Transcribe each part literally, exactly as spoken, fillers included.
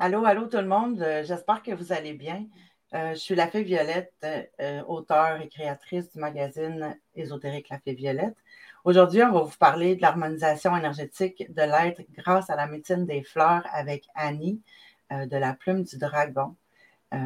Allô, allô tout le monde, euh, j'espère que vous allez bien. Euh, je suis La Fée Violette, euh, auteure et créatrice du magazine ésotérique La Fée Violette. Aujourd'hui, on va vous parler de l'harmonisation énergétique de l'être grâce à la médecine des fleurs avec Annie euh, de La Plume du Dragon. Euh,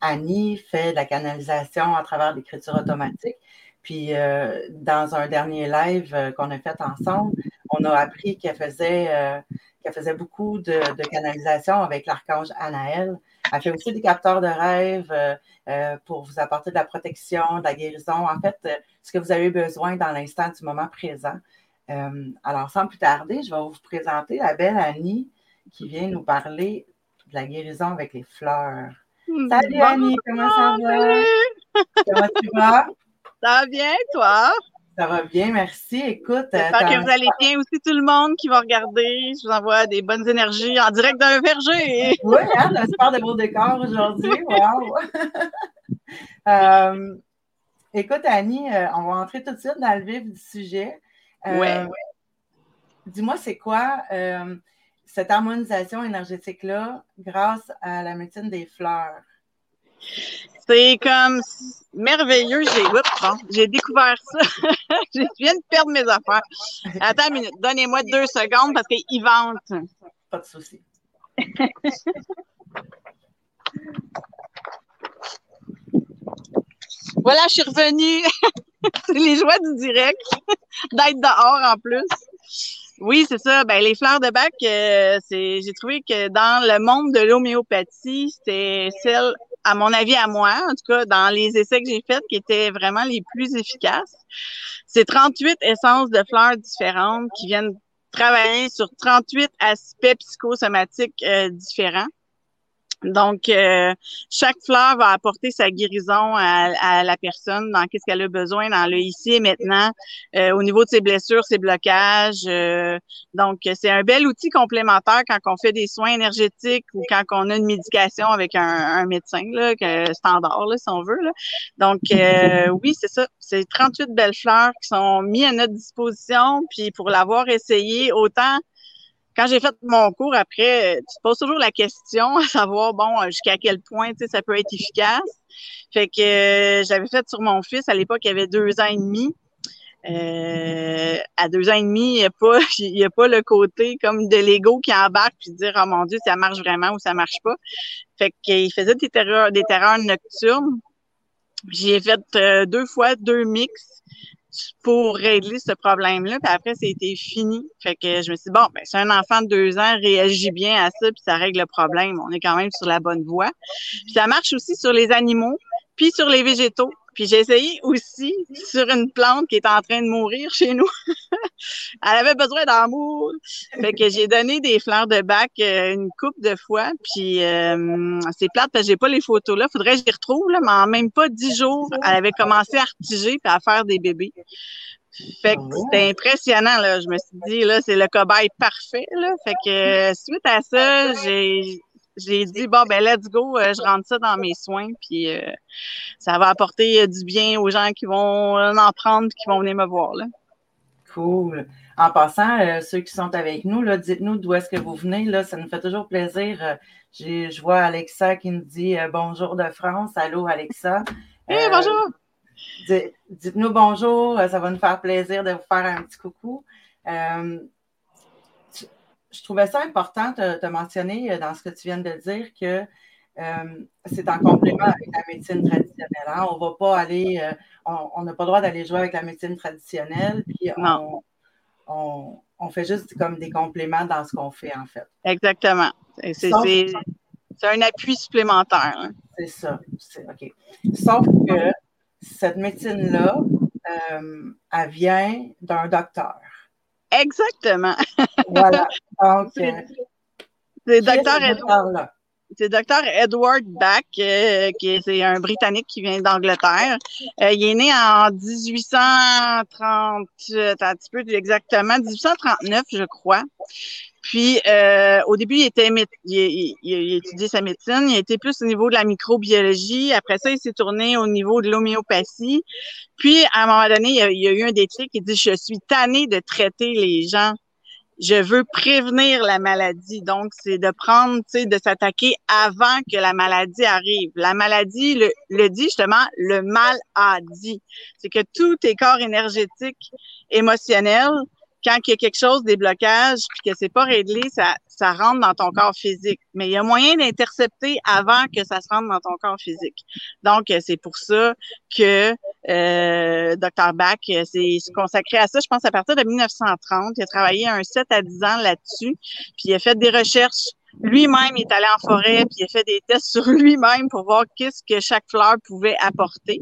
Annie fait de la canalisation à travers l'écriture automatique. Puis, euh, dans un dernier live euh, qu'on a fait ensemble, on a appris qu'elle faisait... Euh, Elle faisait beaucoup de, de canalisation avec l'archange Anaël. Elle fait aussi des capteurs de rêve euh, pour vous apporter de la protection, de la guérison. En fait, ce que vous avez besoin dans l'instant du moment présent. Euh, alors, sans plus tarder, je vais vous présenter la belle Annie qui vient nous parler de la guérison avec les fleurs. Salut Annie, comment ça va? Comment tu vas? Ça va bien, toi? Ça va bien, merci. Écoute. J'espère que vous allez bien aussi, tout le monde qui va regarder. Je vous envoie des bonnes énergies en direct d'un verger. Oui, hein, un super de beau décor aujourd'hui. Wow! euh, écoute, Annie, euh, on va entrer tout de suite dans le vif du sujet. Euh, oui. Ouais. Dis-moi, c'est quoi euh, cette harmonisation énergétique-là grâce à la médecine des fleurs? C'est comme merveilleux. J'ai, Oups, bon, j'ai découvert ça. Je viens de perdre mes affaires. Attends une minute. Donnez-moi deux secondes parce qu'ils vantent. Pas de souci. Voilà, je suis revenue. C'est les joies du direct. D'être dehors en plus. Oui, c'est ça. Ben, les fleurs de Bach, euh, c'est, j'ai trouvé que dans le monde de l'homéopathie, c'est celle... à mon avis, à moi, en tout cas, dans les essais que j'ai faits, qui étaient vraiment les plus efficaces. C'est trente-huit essences de fleurs différentes qui viennent travailler sur trente-huit aspects psychosomatiques euh, différents. Donc, euh, chaque fleur va apporter sa guérison à, à la personne dans qu'est-ce qu'elle a besoin dans le ici et maintenant, euh, au niveau de ses blessures, ses blocages. Euh, donc, c'est un bel outil complémentaire quand on fait des soins énergétiques ou quand on a une médication avec un, un médecin là, que, standard, là, si on veut. Là. Donc, euh, oui, c'est ça. C'est trente-huit belles fleurs qui sont mises à notre disposition. Puis, pour l'avoir essayé autant... Quand j'ai fait mon cours, après, tu te poses toujours la question à savoir, bon, jusqu'à quel point, tu sais, ça peut être efficace. Fait que euh, j'avais fait sur mon fils, à l'époque, il avait deux ans et demi. Euh, à deux ans et demi, il n'y a pas, il n'y a pas le côté comme de l'ego qui embarque puis dire, oh mon Dieu, ça marche vraiment ou ça marche pas. Fait qu'il faisait des terreurs, des terreurs nocturnes. J'y ai fait euh, deux fois deux mix pour régler ce problème-là, puis après, c'était fini. Fait que je me suis dit, bon, ben, si un enfant de deux ans réagit bien à ça, puis ça règle le problème, on est quand même sur la bonne voie. Puis ça marche aussi sur les animaux, puis sur les végétaux. Puis j'ai essayé aussi sur une plante qui est en train de mourir chez nous. Elle avait besoin d'amour. Fait que j'ai donné des fleurs de Bach une couple de fois. Puis euh, c'est plate parce que j'ai pas les photos là. Faudrait que je les retrouve, là, mais en même pas dix jours, elle avait commencé à retiger puis à faire des bébés. Fait que c'était impressionnant, là. Je me suis dit, là, c'est le cobaye parfait, là. Fait que suite à ça, j'ai... J'ai dit, bon, ben let's go, je rentre ça dans mes soins, puis euh, ça va apporter du bien aux gens qui vont en prendre et qui vont venir me voir. Là. Cool. En passant, euh, ceux qui sont avec nous, là, dites-nous d'où est-ce que vous venez. Là, ça nous fait toujours plaisir. J'ai, je vois Alexa qui nous dit euh, « Bonjour de France ». Allô, Alexa. « Hey, euh, bonjour! » d- Dites-nous bonjour, ça va nous faire plaisir de vous faire un petit coucou. Euh, Je trouvais ça important de, de mentionner dans ce que tu viens de dire que euh, c'est en complément avec la médecine traditionnelle. Hein? On va pas aller, euh, on n'a pas le droit d'aller jouer avec la médecine traditionnelle, puis on, on, on fait juste comme des compléments dans ce qu'on fait, en fait. Exactement. Et c'est, Sauf, c'est, c'est un appui supplémentaire. Hein? C'est ça. C'est, OK. Sauf que cette médecine-là, euh, elle vient d'un docteur. Exactement. Voilà. Donc, c'est, c'est docteur Edward, c'est docteur Edward Bach, euh, qui est, c'est un Britannique qui vient d'Angleterre. Euh, il est né en dix-huit cent trente, un petit peu exactement, dix-huit cent trente-neuf, je crois. Puis, euh, au début, il était, il, il, il étudiait sa médecine. Il était plus au niveau de la microbiologie. Après ça, il s'est tourné au niveau de l'homéopathie. Puis, à un moment donné, il y a, il y a eu un déclic. Il dit, je suis tanné de traiter les gens. je veux prévenir la maladie. Donc, c'est de prendre, tu sais, de s'attaquer avant que la maladie arrive. La maladie le, le dit justement, le mal a dit. C'est que tous tes corps énergétiques, émotionnels, quand il y a quelque chose, des blocages, puis que c'est pas réglé, ça, ça rentre dans ton corps physique. Mais il y a moyen d'intercepter avant que ça se rentre dans ton corps physique. Donc, c'est pour ça que euh, docteur Bach s'est consacré à ça, je pense, à partir de mille neuf cent trente. Il a travaillé un sept à dix ans là-dessus, puis il a fait des recherches. Lui-même est allé en forêt, puis il a fait des tests sur lui-même pour voir qu'est-ce que chaque fleur pouvait apporter.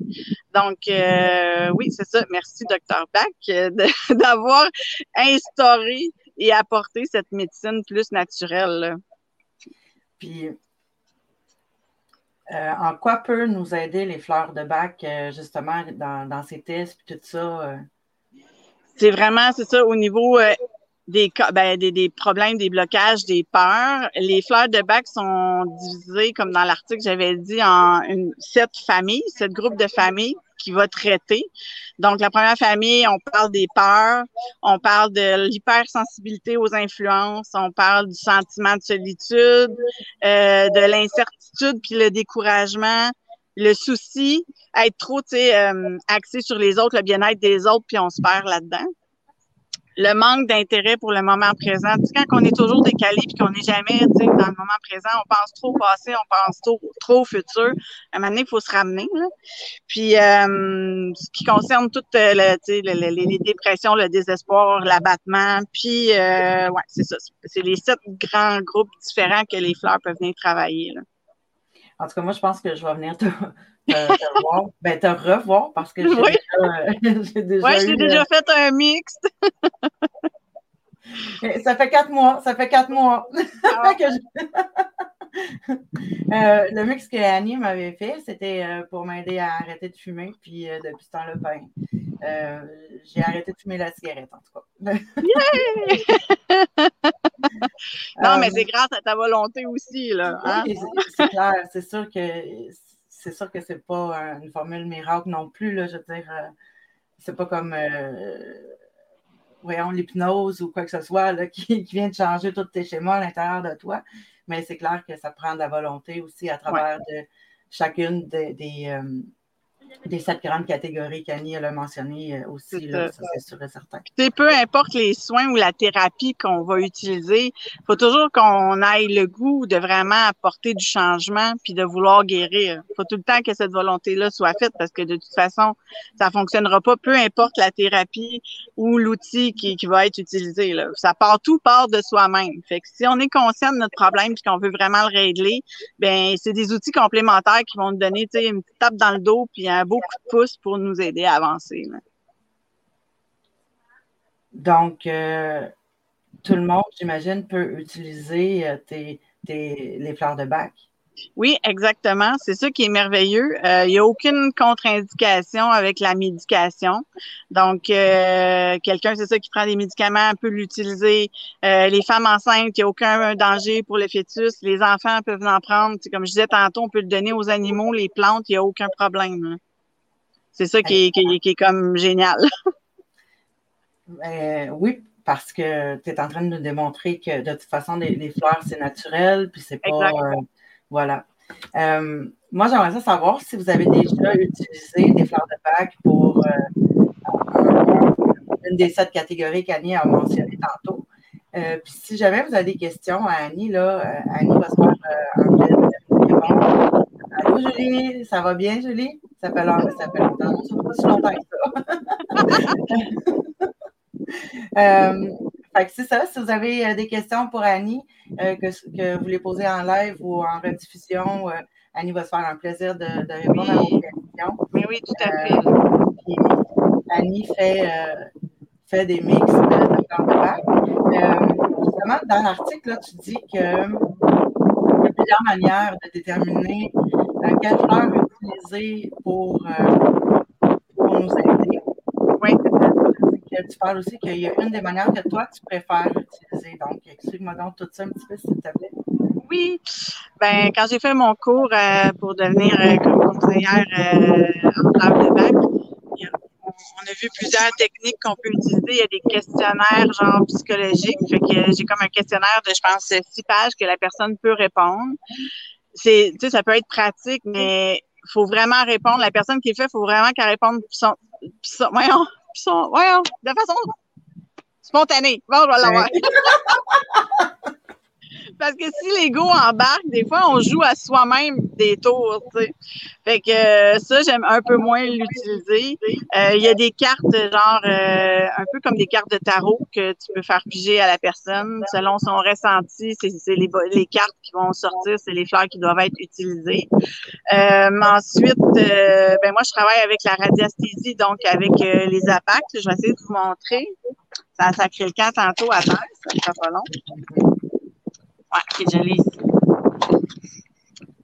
Donc, euh, oui, c'est ça. Merci, docteur Bach, d'avoir instauré et apporté cette médecine plus naturelle, là. Puis, euh, en quoi peut nous aider les fleurs de Bach, justement, dans, dans ces tests, puis tout ça? Euh... C'est vraiment, c'est ça, au niveau... Euh, Des, ben, des, des problèmes, des blocages, des peurs. Les fleurs de Bach sont divisées, comme dans l'article, j'avais dit, en une, sept familles, sept groupes de familles qui va traiter. Donc, la première famille, on parle des peurs, on parle de l'hypersensibilité aux influences, on parle du sentiment de solitude, euh, de l'incertitude puis le découragement, le souci, être trop, tu sais, euh, axé sur les autres, le bien-être des autres, puis on se perd là-dedans. Le manque d'intérêt pour le moment présent. Tu sais, quand on est toujours décalé puis qu'on n'est jamais, tu sais, dans le moment présent, on pense trop au passé, on pense trop, trop au futur. À un moment donné, il faut se ramener, là. Puis, euh, ce qui concerne toutes le, tu sais, les, les dépressions, le désespoir, l'abattement, puis, euh, ouais, c'est ça. C'est les sept grands groupes différents que les fleurs peuvent venir travailler, là. En tout cas, moi, je pense que je vais venir te, te, te voir, ben, te revoir parce que j'ai oui. déjà, j'ai déjà, ouais, eu, j'ai déjà euh... fait un mixte. ça fait quatre mois, ça fait quatre mois. Ah. que je... euh, le mix que Annie m'avait fait, c'était pour m'aider à arrêter de fumer. Puis euh, depuis ce temps-là, ben, euh, j'ai arrêté de fumer la cigarette, en tout cas. Yeah! Non, mais c'est grâce à ta volonté aussi, là. Hein? Oui, c'est clair. C'est sûr que c'est sûr que c'est pas une formule miracle non plus, là. Je veux dire, c'est pas comme euh, voyons, l'hypnose ou quoi que ce soit là, qui, qui vient de changer tous tes schémas à l'intérieur de toi. Mais c'est clair que ça prend de la volonté aussi à travers ouais. de chacune des, des, euh, des sept grandes catégories qu'Annie a mentionnées aussi, c'est là, ça, c'est sûr et certain. Puis, peu importe les soins ou la thérapie qu'on va utiliser, il faut toujours qu'on aille le goût de vraiment apporter du changement puis de vouloir guérir. Il faut tout le temps que cette volonté-là soit faite parce que de toute façon, ça ne fonctionnera pas, peu importe la thérapie ou l'outil qui, qui va être utilisé, là. Ça part, tout part de soi-même. Fait que si on est conscient de notre problème puis qu'on veut vraiment le régler, bien, c'est des outils complémentaires qui vont nous donner, tu sais, une petite tape dans le dos puis un beau coup de pouce pour nous aider à avancer, là. Donc, euh, tout le monde, j'imagine, peut utiliser euh, tes, tes, les fleurs de Bach. Oui, exactement. C'est ça qui est merveilleux. Euh, il n'y a aucune contre-indication avec la médication. Donc, euh, quelqu'un, c'est ça, qui prend des médicaments peut l'utiliser. Euh, les femmes enceintes, il n'y a aucun danger pour le fœtus. Les enfants peuvent en prendre. C'est comme je disais tantôt, on peut le donner aux animaux, les plantes, il n'y a aucun problème. C'est ça qui est, qui est, qui est comme génial. euh, oui, parce que tu es en train de nous démontrer que de toute façon, les, les fleurs, c'est naturel, puis c'est pas... Voilà. Euh, moi, j'aimerais ça savoir si vous avez déjà utilisé des fleurs de Bach pour euh, une des sept catégories qu'Annie a mentionnées tantôt. Euh, Puis si jamais vous avez des questions à Annie, là, euh, Annie va se faire euh, un plaisir de répondre. Allô, Julie, ça va bien, Julie? Ça fait longtemps, ça fait longtemps. Ça fait pas si longtemps que ça. euh, Fait que c'est ça, si vous avez euh, des questions pour Annie, euh, que, que vous les posez en live ou en rediffusion, euh, Annie va se faire un plaisir de, de répondre oui. à vos questions. Mais oui, tout à euh, fait. Puis, Annie fait, euh, fait des mix de fleurs de Bach. Euh, justement, dans l'article, là, tu dis qu'il y a plusieurs manières de déterminer euh, quelle fleur utiliser pour, euh, pour nous aider. Oui, tu parles aussi qu'il y a une des manières que toi, tu préfères utiliser. Donc, explique-moi donc tout ça un petit peu, s'il te plaît. Oui. Bien, quand j'ai fait mon cours euh, pour devenir euh, comme conseillère euh, en fleurs de Bach, on a vu plusieurs techniques qu'on peut utiliser. Il y a des questionnaires genre psychologiques. Fait que j'ai comme un questionnaire de, je pense, six pages que la personne peut répondre. C'est, tu sais, ça peut être pratique, mais il faut vraiment répondre. La personne qui le fait, il faut vraiment qu'elle réponde son, son, voyons, son, voyons, de façon spontanée. Bon, je vais l'avoir. Parce que si l'ego embarque, des fois, on joue à soi-même des tours, tu sais. Fait que euh, ça, j'aime un peu moins l'utiliser. Euh, il y a des cartes, genre, euh, un peu comme des cartes de tarot que tu peux faire piger à la personne. Selon son ressenti, c'est, c'est les, les cartes qui vont sortir, c'est les fleurs qui doivent être utilisées. Euh, ensuite, euh, ben moi, je travaille avec la radiesthésie, donc avec euh, les A P A C. Je vais essayer de vous montrer. Ça a sacré le camp tantôt à terre, ça ne sera pas long. Ouais, ok, je l'ai ici.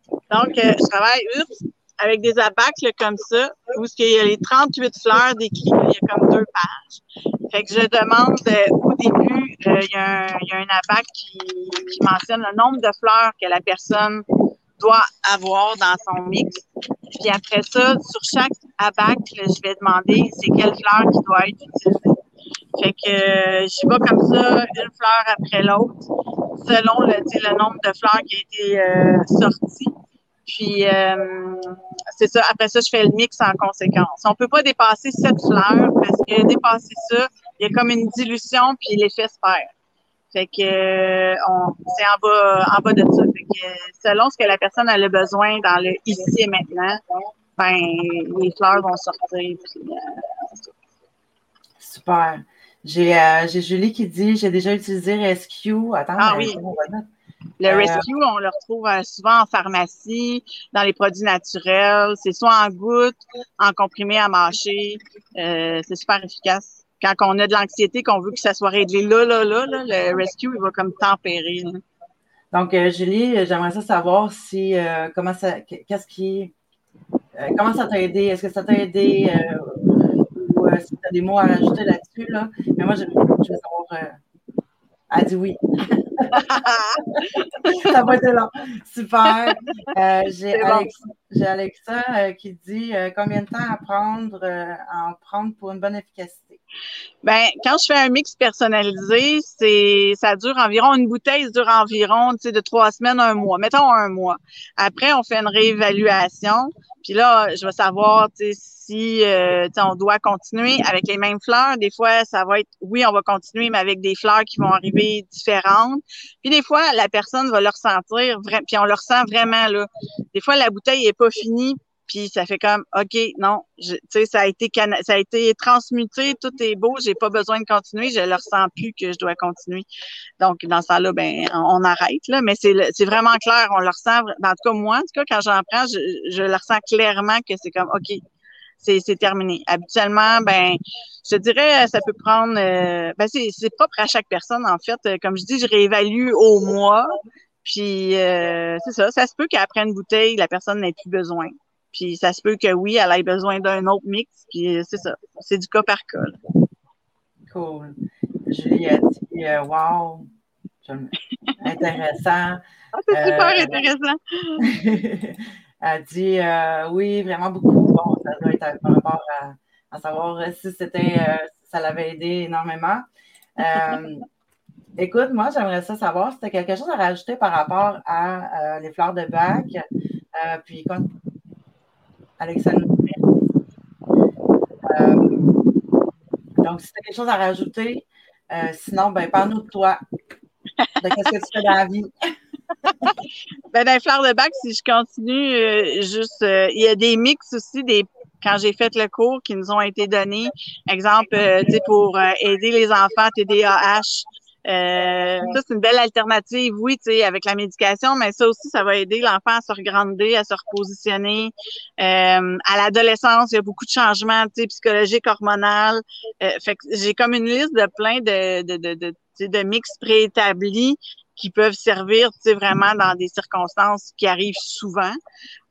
Donc, euh, je travaille oups, avec des abacles comme ça, où il y a les trente-huit fleurs décrites, il y a comme deux pages. Fait que je demande, euh, au début, euh, il, y a un, il y a un abac qui, qui mentionne le nombre de fleurs que la personne doit avoir dans son mix. Puis après ça, sur chaque abacle, je vais demander c'est quelle fleur qui doit être utilisée. Fait que euh, j'y vais comme ça, une fleur après l'autre, selon le, le nombre de fleurs qui a été euh, sorti. Puis, euh, c'est ça. Après ça, je fais le mix en conséquence. On ne peut pas dépasser sept fleurs parce que dépasser ça, il y a comme une dilution puis l'effet se perd. Fait que euh, on, c'est en bas, en bas de ça. Fait que selon ce que la personne a le besoin dans le ici et maintenant, ben les fleurs vont sortir. Puis, euh, super. J'ai, euh, j'ai Julie qui dit j'ai déjà utilisé Rescue. Attends, ah oui. Le euh, Rescue, on le retrouve souvent en pharmacie, dans les produits naturels. C'est soit en gouttes, en comprimé à mâcher. Euh, c'est super efficace. Quand on a de l'anxiété, qu'on veut que ça soit réglé là, là, là, là le Rescue, il va comme tempérer. Là. Donc, euh, Julie, j'aimerais ça savoir si euh, comment ça qu'est-ce qui euh, comment ça t'a aidé? Est-ce que ça t'a aidé? Euh, Euh, si tu as des mots à rajouter là-dessus, là. Mais moi, je, je vais savoir. Euh... Elle dit oui. Ça va être long. Super. Euh, j'ai, Alexa, bon. j'ai Alexa euh, qui dit euh, combien de temps à prendre, euh, à en prendre pour une bonne efficacité? Bien, quand je fais un mix personnalisé, c'est, ça dure environ, une bouteille dure environ, tu sais, de trois semaines à un mois. Mettons un mois. Après, on fait une réévaluation. Puis là, je vais savoir, tu sais, si euh, tu sais, on doit continuer avec les mêmes fleurs. Des fois, ça va être, oui, on va continuer, mais avec des fleurs qui vont arriver différentes. Puis des fois, la personne va le ressentir, vra- puis on le ressent vraiment, là. Des fois, la bouteille n'est pas finie, puis ça fait comme, OK, non, je, tu sais, ça a été cana- ça a été transmuté, tout est beau, j'ai pas besoin de continuer, je le ressens plus que je dois continuer. Donc, dans ce temps-là, ben, on, on arrête, là. Mais c'est, le, c'est vraiment clair, on le ressent, en tout cas, moi, en tout cas, quand j'en prends, je, je le ressens clairement que c'est comme, OK, C'est, c'est terminé. Habituellement, ben, je dirais, ça peut prendre, euh, ben, c'est, c'est propre à chaque personne, en fait. Comme je dis, je réévalue au mois. Puis, euh, c'est ça. Ça se peut qu'après une bouteille, la personne n'ait plus besoin. Puis, ça se peut que oui, elle ait besoin d'un autre mix. Puis, c'est ça. C'est du cas par cas. Là. Cool. Julie a dit, euh, wow. Intéressant. Ah, c'est euh, super intéressant. Elle dit, euh, oui, vraiment beaucoup. Bon, ça doit être par rapport à, à savoir si c'était, euh, ça l'avait aidé énormément. Euh, écoute, moi, j'aimerais ça savoir si tu as quelque chose à rajouter par rapport à euh, les fleurs de Bach. Euh, puis, quand... Alexandre. Euh, donc, si tu as quelque chose à rajouter, euh, sinon, ben, parle-nous de toi. De qu'est-ce que tu fais dans la vie? Ben, dans les fleurs de Bach, si je continue, euh, juste, euh, il y a des mix aussi, des quand j'ai fait le cours, qui nous ont été donnés. Exemple, euh, tu sais, pour euh, aider les enfants T D A H. Euh, ça, c'est une belle alternative, oui, tu sais, avec la médication, mais ça aussi, ça va aider l'enfant à se regrander, à se repositionner. Euh, à l'adolescence, il y a beaucoup de changements, tu sais, psychologiques, hormonaux. Euh, fait que j'ai comme une liste de plein de, de, de, de, de, de mix préétablis qui peuvent servir, tu sais, vraiment dans des circonstances qui arrivent souvent.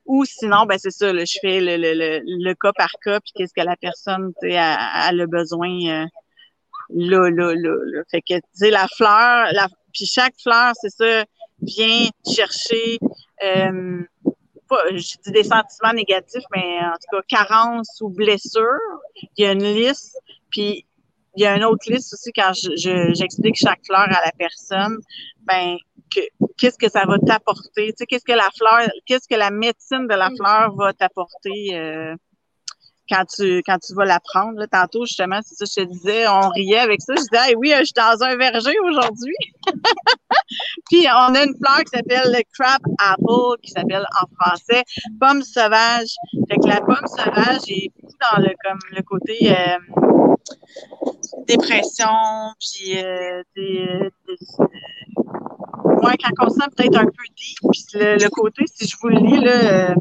Ou sinon, ben c'est ça, là, je fais le, le, le, le cas par cas, puis qu'est-ce que la personne, tu sais, a, a le besoin euh, là, là, là, là. Fait que, tu sais, la fleur, la, puis chaque fleur, c'est ça, vient chercher... Euh, pas, je dis des sentiments négatifs, mais en tout cas, carence ou blessure, il y a une liste, puis il y a une autre liste aussi quand je, je, j'explique chaque fleur à la personne, ben que, qu'est-ce que ça va t'apporter, tu sais, qu'est-ce que la fleur, qu'est-ce que la médecine de la fleur va t'apporter euh, quand tu quand tu vas la prendre, là, tantôt, justement, c'est ça, je te disais, on riait avec ça, je disais, hey, oui, je suis dans un verger aujourd'hui. Puis, on a une fleur qui s'appelle le Crab Apple, qui s'appelle en français pomme sauvage. Fait que la pomme sauvage est plus dans le, comme, le côté euh, dépression, puis euh, des, des, euh, moins quand on sent peut-être un peu deep, puis le, le côté, si je vous le lis, là, euh,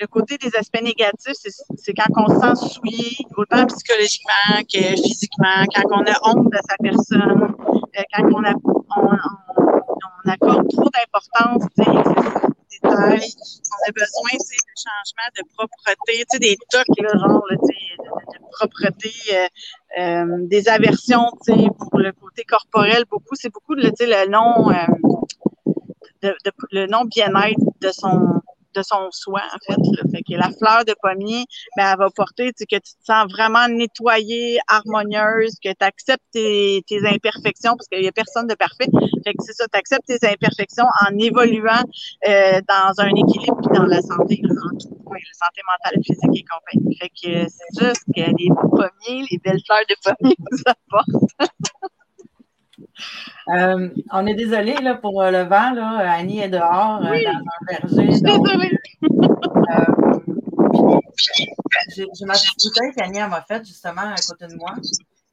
le côté des aspects négatifs, c'est, c'est quand on se sent souillé, autant psychologiquement que physiquement, quand on a honte de sa personne, quand on, a, on, on, on accorde trop d'importance, tu sais, des détails, on a besoin, tu sais, de changements de propreté, tu sais, des tocs, là, genre, là, tu sais, de, de propreté, euh, euh, des aversions, tu sais, pour le côté corporel, beaucoup, c'est beaucoup, tu sais, le non, euh, de, de, le non bien-être de son de son soin, en fait, là. Fait que la fleur de pommier, ben, elle va porter, tu sais, que tu te sens vraiment nettoyée, harmonieuse, que tu acceptes tes, tes imperfections, parce qu'il n'y a personne de parfait. Fait que c'est ça, tu acceptes tes imperfections en évoluant euh, dans un équilibre puis dans la santé, la santé, oui, la santé mentale, physique et compagnie. Fait que c'est juste que les pommiers, les belles fleurs de pommier nous apportent. Euh, on est désolé là, pour euh, le vent. Là. Annie est dehors oui. euh, dans un verger. Je suis donc, désolée. Euh, puis, j'ai, j'ai ma petite bouteille qu'Annie m'a faite justement à côté de moi.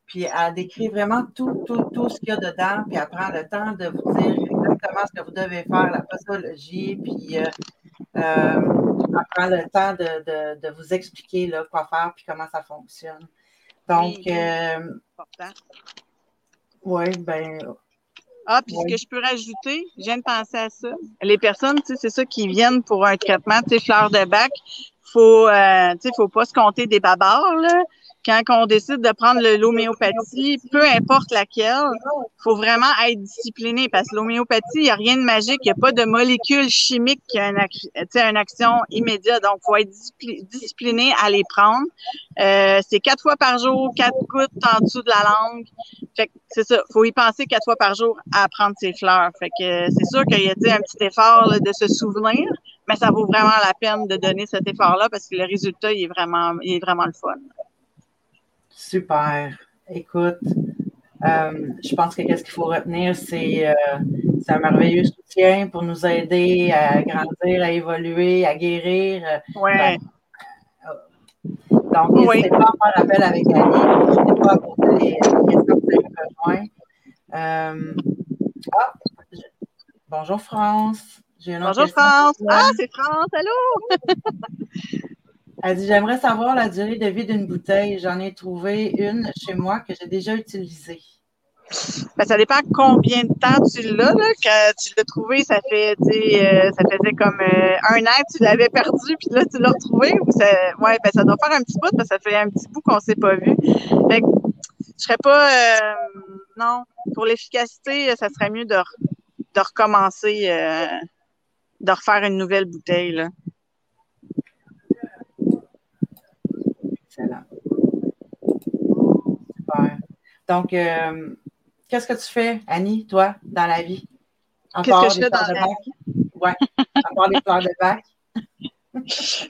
Puis elle décrit vraiment tout, tout, tout ce qu'il y a dedans. Puis elle prend le temps de vous dire exactement ce que vous devez faire, la posologie. Puis euh, euh, elle prend le temps de, de, de vous expliquer là, quoi faire puis comment ça fonctionne. Donc, oui, euh, important. Oui, bien. Ah, puis ouais. Ce que je peux rajouter, je viens de penser à ça. Les personnes, tu sais, c'est ça qui viennent pour un traitement, tu sais, fleur de bac. Faut, euh, tu sais, faut pas se compter des babards, là. Quand on décide de prendre le, l'homéopathie, peu importe laquelle, faut vraiment être discipliné parce que l'homéopathie, il n'y a rien de magique, il n'y a pas de molécule chimique qui a une, tu sais, une action immédiate. Donc, faut être discipli- discipliné à les prendre. Euh, c'est quatre fois par jour, quatre gouttes en dessous de la langue. Fait que c'est ça, faut y penser quatre fois par jour à prendre ses fleurs. Fait que c'est sûr qu'il y a, tu sais, un petit effort là, de se souvenir, mais ça vaut vraiment la peine de donner cet effort-là parce que le résultat, il est vraiment, il est vraiment le fun. Super. Écoute, euh, je pense que qu'est-ce qu'il faut retenir, c'est, euh, c'est un merveilleux soutien pour nous aider à grandir, à évoluer, à guérir. Ouais. Donc, donc n'hésitez oui. pas à faire appel avec Annie. N'hésitez pas à poser les questions que vous avez besoin. Euh, ah, je... Bonjour, France. J'ai une autre Bonjour, question France. Ah, c'est France. Allô? Elle dit, j'aimerais savoir la durée de vie d'une bouteille. J'en ai trouvé une chez moi que j'ai déjà utilisée. Ben, ça dépend combien de temps tu l'as. Là. Quand tu l'as trouvé, ça fait, tu sais, euh, ça faisait comme euh, un an que tu l'avais perdu, puis là, tu l'as retrouvé. Ou ça, ouais, ben, ça doit faire un petit bout, parce que ça fait un petit bout qu'on ne s'est pas vu. Fait que, je serais pas... Euh, non, pour l'efficacité, ça serait mieux de, de recommencer, euh, de refaire une nouvelle bouteille, là. Excellent. Super. Donc, euh, qu'est-ce que tu fais, Annie, toi, dans la vie? En qu'est-ce que je fais dans la vie? Ouais, à part les fleurs de bac.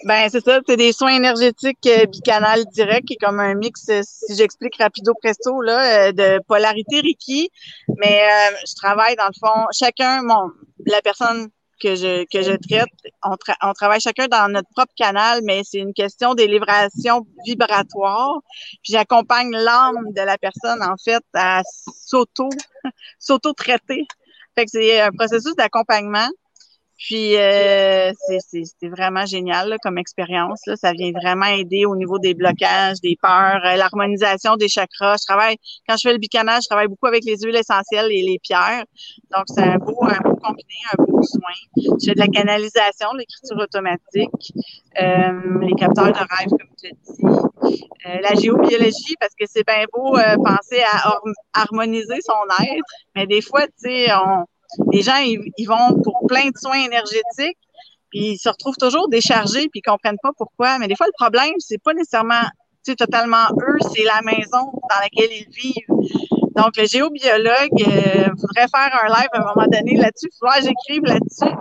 Ben, c'est ça, c'est des soins énergétiques euh, bicanal direct qui est comme un mix, si j'explique rapido presto, là, euh, de polarité Reiki. Mais euh, je travaille dans le fond, chacun, bon, la personne que je, que je traite. On, tra- on travaille chacun dans notre propre canal, mais c'est une question d'élévation vibratoire. Puis j'accompagne l'âme de la personne, en fait, à s'auto, s'auto-traiter. Fait que c'est un processus d'accompagnement. Puis euh, c'est, c'est, c'est vraiment génial là, comme expérience. Là. Ça vient vraiment aider au niveau des blocages, des peurs, euh, l'harmonisation des chakras. Je travaille, quand je fais le bicanage, je travaille beaucoup avec les huiles essentielles et les pierres. Donc, c'est un beau, un beau combiné, un beau soin. Je fais de la canalisation, l'écriture automatique, euh, les capteurs de rêve, comme je dis. Euh, la géobiologie, parce que c'est bien beau euh, penser à harmoniser son être, mais des fois, tu sais, on. Les gens, ils, ils vont pour plein de soins énergétiques, Puis ils se retrouvent toujours déchargés, puis ils comprennent pas pourquoi. Mais des fois, le problème, c'est pas nécessairement, tu sais, totalement eux, c'est la maison dans laquelle ils vivent. Donc, le géobiologue euh, voudrait faire un live à un moment donné là-dessus. Il faudrait que j'écrive là-dessus.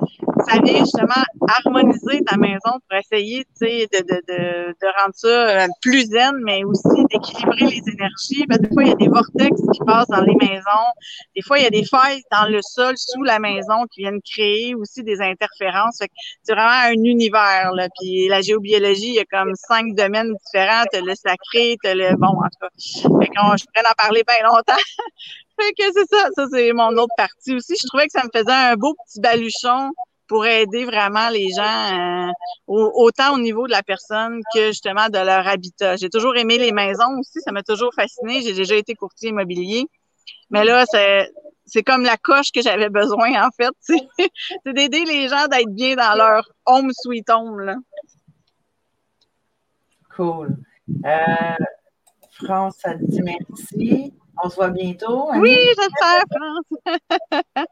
Ça vient justement harmoniser ta maison pour essayer, tu sais, de, de, de, de rendre ça plus zen, mais aussi d'équilibrer les énergies. Parce que des fois, il y a des vortex qui passent dans les maisons. Des fois, il y a des failles dans le sol, sous la maison, qui viennent créer aussi des interférences. Fait que c'est vraiment un univers, là. Puis la géobiologie, il y a comme cinq domaines différents. T'as le sacré, t'as le... Bon, en tout cas. Fait qu'on, je pourrais en parler bien longtemps. Fait que c'est ça. Ça, c'est mon autre partie aussi. Je trouvais que ça me faisait un beau petit baluchon pour aider vraiment les gens, euh, au, autant au niveau de la personne que justement de leur habitat. J'ai toujours aimé les maisons aussi, ça m'a toujours fascinée. J'ai déjà été courtier immobilier. Mais là, c'est, c'est comme la coche que j'avais besoin, en fait. C'est, c'est d'aider les gens d'être bien dans leur home sweet home, là. Cool. Euh, France, ça te dit merci. On se voit bientôt. Hein? Oui, j'espère, France.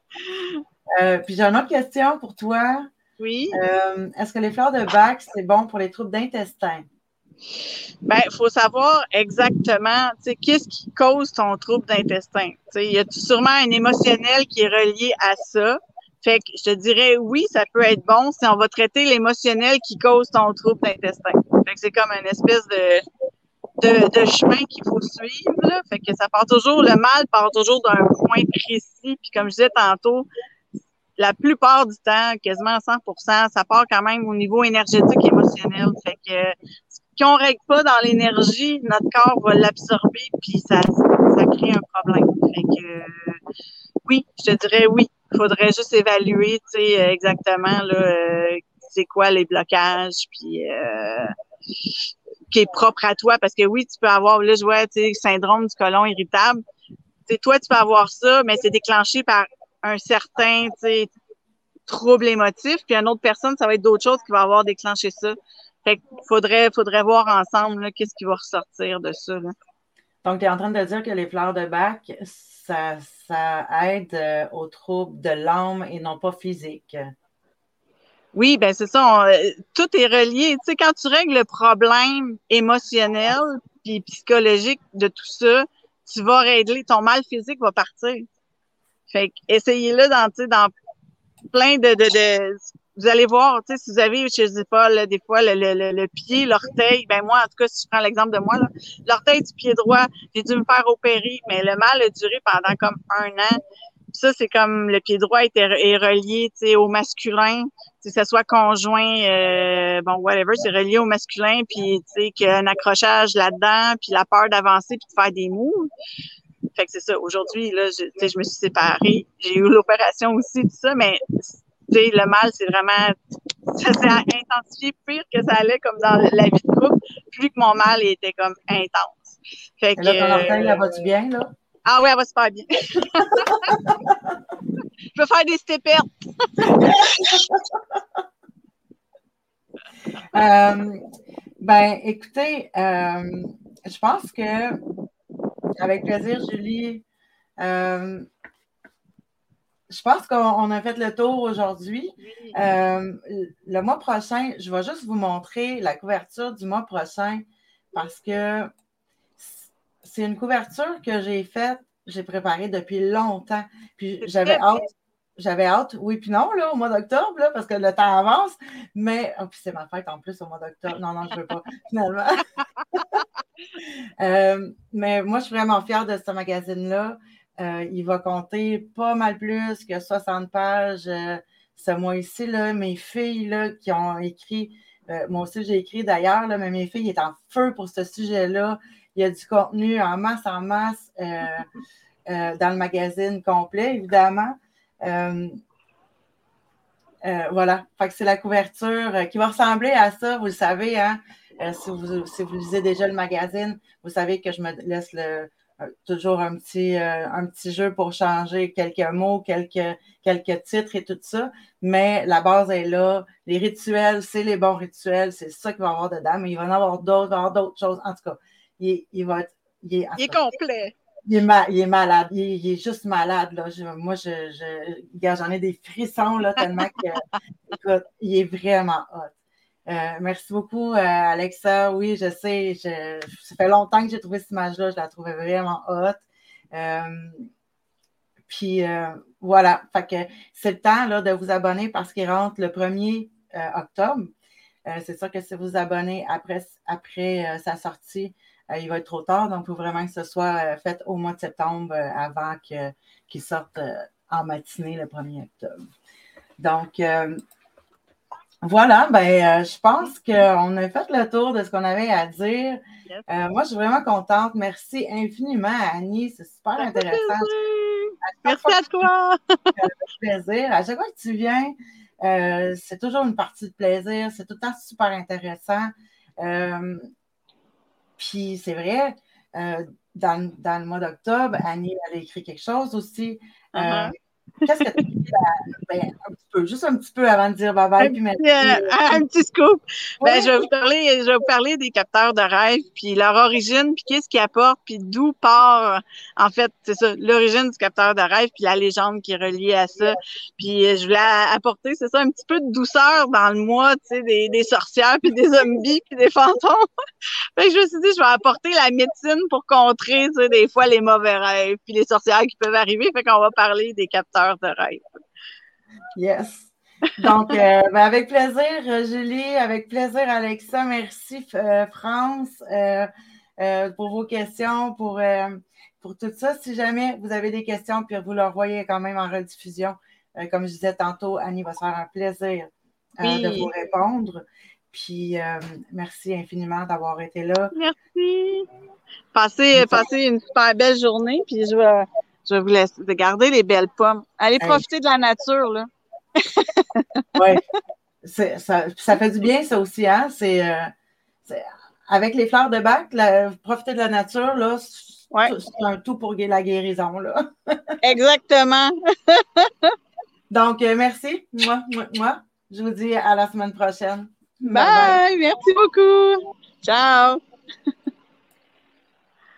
Euh, puis j'ai une autre question pour toi. Oui. Euh, est-ce que les fleurs de Bach, c'est bon pour les troubles d'intestin? Bien, il faut savoir exactement, tu sais, qu'est-ce qui cause ton trouble d'intestin. Tu sais, il y a sûrement un émotionnel qui est relié à ça. Fait que je te dirais, oui, ça peut être bon si on va traiter l'émotionnel qui cause ton trouble d'intestin. Fait que c'est comme une espèce de... De, de chemin qu'il faut suivre, là. Fait que ça part toujours, le mal part toujours d'un point précis, puis comme je disais tantôt, la plupart du temps, quasiment cent pour cent, ça part quand même au niveau énergétique et émotionnel. Fait que ce qu'on règle pas dans l'énergie, notre corps va l'absorber, puis ça, ça crée un problème. Fait que oui, je te dirais oui. Il faudrait juste évaluer, tu sais, exactement, là, euh, c'est quoi les blocages, puis... Euh, qui est propre à toi, parce que oui, tu peux avoir, là, je vois, tu sais, syndrome du côlon irritable. T'sais, toi, tu peux avoir ça, mais c'est déclenché par un certain, tu sais, trouble émotif, puis une autre personne, ça va être d'autres choses qui va avoir déclenché ça. Fait qu'il faudrait, faudrait voir ensemble, là, qu'est-ce qui va ressortir de ça, là. Donc, tu es en train de dire que les fleurs de Bach, ça, ça aide euh, aux troubles de l'âme et non pas physique. Oui, ben c'est ça. On, euh, tout est relié. Tu sais, quand tu règles le problème émotionnel puis psychologique de tout ça, tu vas régler. Ton mal physique va partir. Fait que essayez-le dans, tu sais, dans plein de, de, de... Vous allez voir, tu sais, si vous avez, je sais pas, là, des fois, le, le, le, le pied, l'orteil, ben moi, en tout cas, si je prends l'exemple de moi, là, l'orteil du pied droit, j'ai dû me faire opérer, mais le mal a duré pendant comme un an. Ça, c'est comme le pied droit est, est relié, tu sais, au masculin, que ce soit conjoint, euh, bon, whatever, c'est relié au masculin, puis tu sais, qu'il y a un accrochage là-dedans, puis la peur d'avancer, puis de faire des moves. Fait que c'est ça. Aujourd'hui, là, je, tu sais, je me suis séparée, j'ai eu l'opération aussi, tout ça, mais tu sais, le mal, c'est vraiment, ça s'est intensifié pire que ça allait comme dans la vie de couple, plus que mon mal était comme intense. Fait que... Et là, ton orteil, là, va-tu bien, là? Ah oui, elle va super bien. Je peux faire des stépettes. euh, ben, écoutez, euh, je pense que, avec plaisir, Julie, euh, je pense qu'on on a fait le tour aujourd'hui. Euh, le mois prochain, je vais juste vous montrer la couverture du mois prochain parce que c'est une couverture que j'ai faite, j'ai préparée depuis longtemps. Puis j'avais hâte, j'avais hâte, oui, puis non, là, au mois d'octobre, là, parce que le temps avance. Mais, oh, puis c'est ma fête en plus au mois d'octobre. Non, non, je ne veux pas, finalement. euh, mais moi, je suis vraiment fière de ce magazine-là. Euh, il va compter pas mal plus que soixante pages euh, ce mois-ci, là. Mes filles, là, qui ont écrit, euh, moi aussi, j'ai écrit d'ailleurs, là, mais mes filles sont en feu pour ce sujet-là. Il y a du contenu en masse, en masse euh, euh, dans le magazine complet, évidemment. Euh, euh, voilà. Fait que c'est la couverture qui va ressembler à ça, vous le savez, hein? Euh, si, vous, si vous lisez déjà le magazine, vous savez que je me laisse le, euh, toujours un petit, euh, un petit jeu pour changer quelques mots, quelques, quelques titres et tout ça. Mais la base est là. Les rituels, c'est les bons rituels. C'est ça qu'il va y avoir dedans. Mais il va y en avoir d'autres, il va y avoir d'autres choses. En tout cas, Il, il, va, il, est, il est complet. Il est, mal, il est malade, il est, il est juste malade. Là. Je, moi, je, je, j'en ai des frissons là, tellement que écoute, il est vraiment hot. Euh, merci beaucoup, euh, Alexa. Oui, je sais, je, ça fait longtemps que j'ai trouvé cette image-là, je la trouvais vraiment hot. Euh, puis euh, voilà, fait que c'est le temps là, de vous abonner parce qu'il rentre le premier euh, octobre. Euh, c'est sûr que si vous vous abonnez après, après euh, sa sortie, Euh, il va être trop tard, donc il faut vraiment que ce soit euh, fait au mois de septembre euh, avant que, euh, qu'il sorte euh, en matinée le premier octobre. Donc, euh, voilà, ben, euh, je pense qu'on a fait le tour de ce qu'on avait à dire. Euh, moi, je suis vraiment contente. Merci infiniment à Annie, c'est super intéressant. Merci à toi! C'est plaisir. À chaque fois que tu viens, euh, c'est toujours une partie de plaisir, c'est tout le temps super intéressant. Euh, Puis c'est vrai, euh, dans, dans le mois d'octobre, Annie avait écrit quelque chose aussi. Euh, uh-huh. Qu'est-ce que tu as écrit? Ben, un petit peu, juste un petit peu avant de dire bye bye. Un, puis petit, euh, un petit scoop. Ouais. Ben, je vais vous parler, je vais vous parler des capteurs de rêve, puis leur origine, puis qu'est-ce qu'ils apportent, puis d'où part, en fait, c'est ça, l'origine du capteur de rêve, puis la légende qui est reliée à ça. Ouais. Puis je voulais apporter, c'est ça, un petit peu de douceur dans le mois, tu sais, des, des sorcières, puis des zombies, puis des fantômes. Fait que je me suis dit, je vais apporter la médecine pour contrer, tu sais, des fois les mauvais rêves, puis les sorcières qui peuvent arriver. Fait qu'on va parler des capteurs de rêve. Yes. Donc, euh, ben avec plaisir, Julie, avec plaisir, Alexa. Merci, euh, France, euh, euh, pour vos questions, pour, euh, pour tout ça. Si jamais vous avez des questions, puis vous leur voyez quand même en rediffusion, euh, comme je disais tantôt, Annie va se faire un plaisir euh, oui. de vous répondre. Puis, euh, merci infiniment d'avoir été là. Merci. Passez, passez une super belle journée, puis je vais... Je vous laisse garder les belles pommes. Allez profiter hey. de la nature, là. Oui. Ça, ça fait du bien, ça aussi, hein? C'est, euh, c'est, avec les fleurs de Bach, là, profiter de la nature, là, c'est, ouais. c'est un tout pour la guérison, là. Exactement. Donc, euh, merci. Moi, moi, moi, je vous dis à la semaine prochaine. Bye! Bye, bye. Merci beaucoup. Ciao!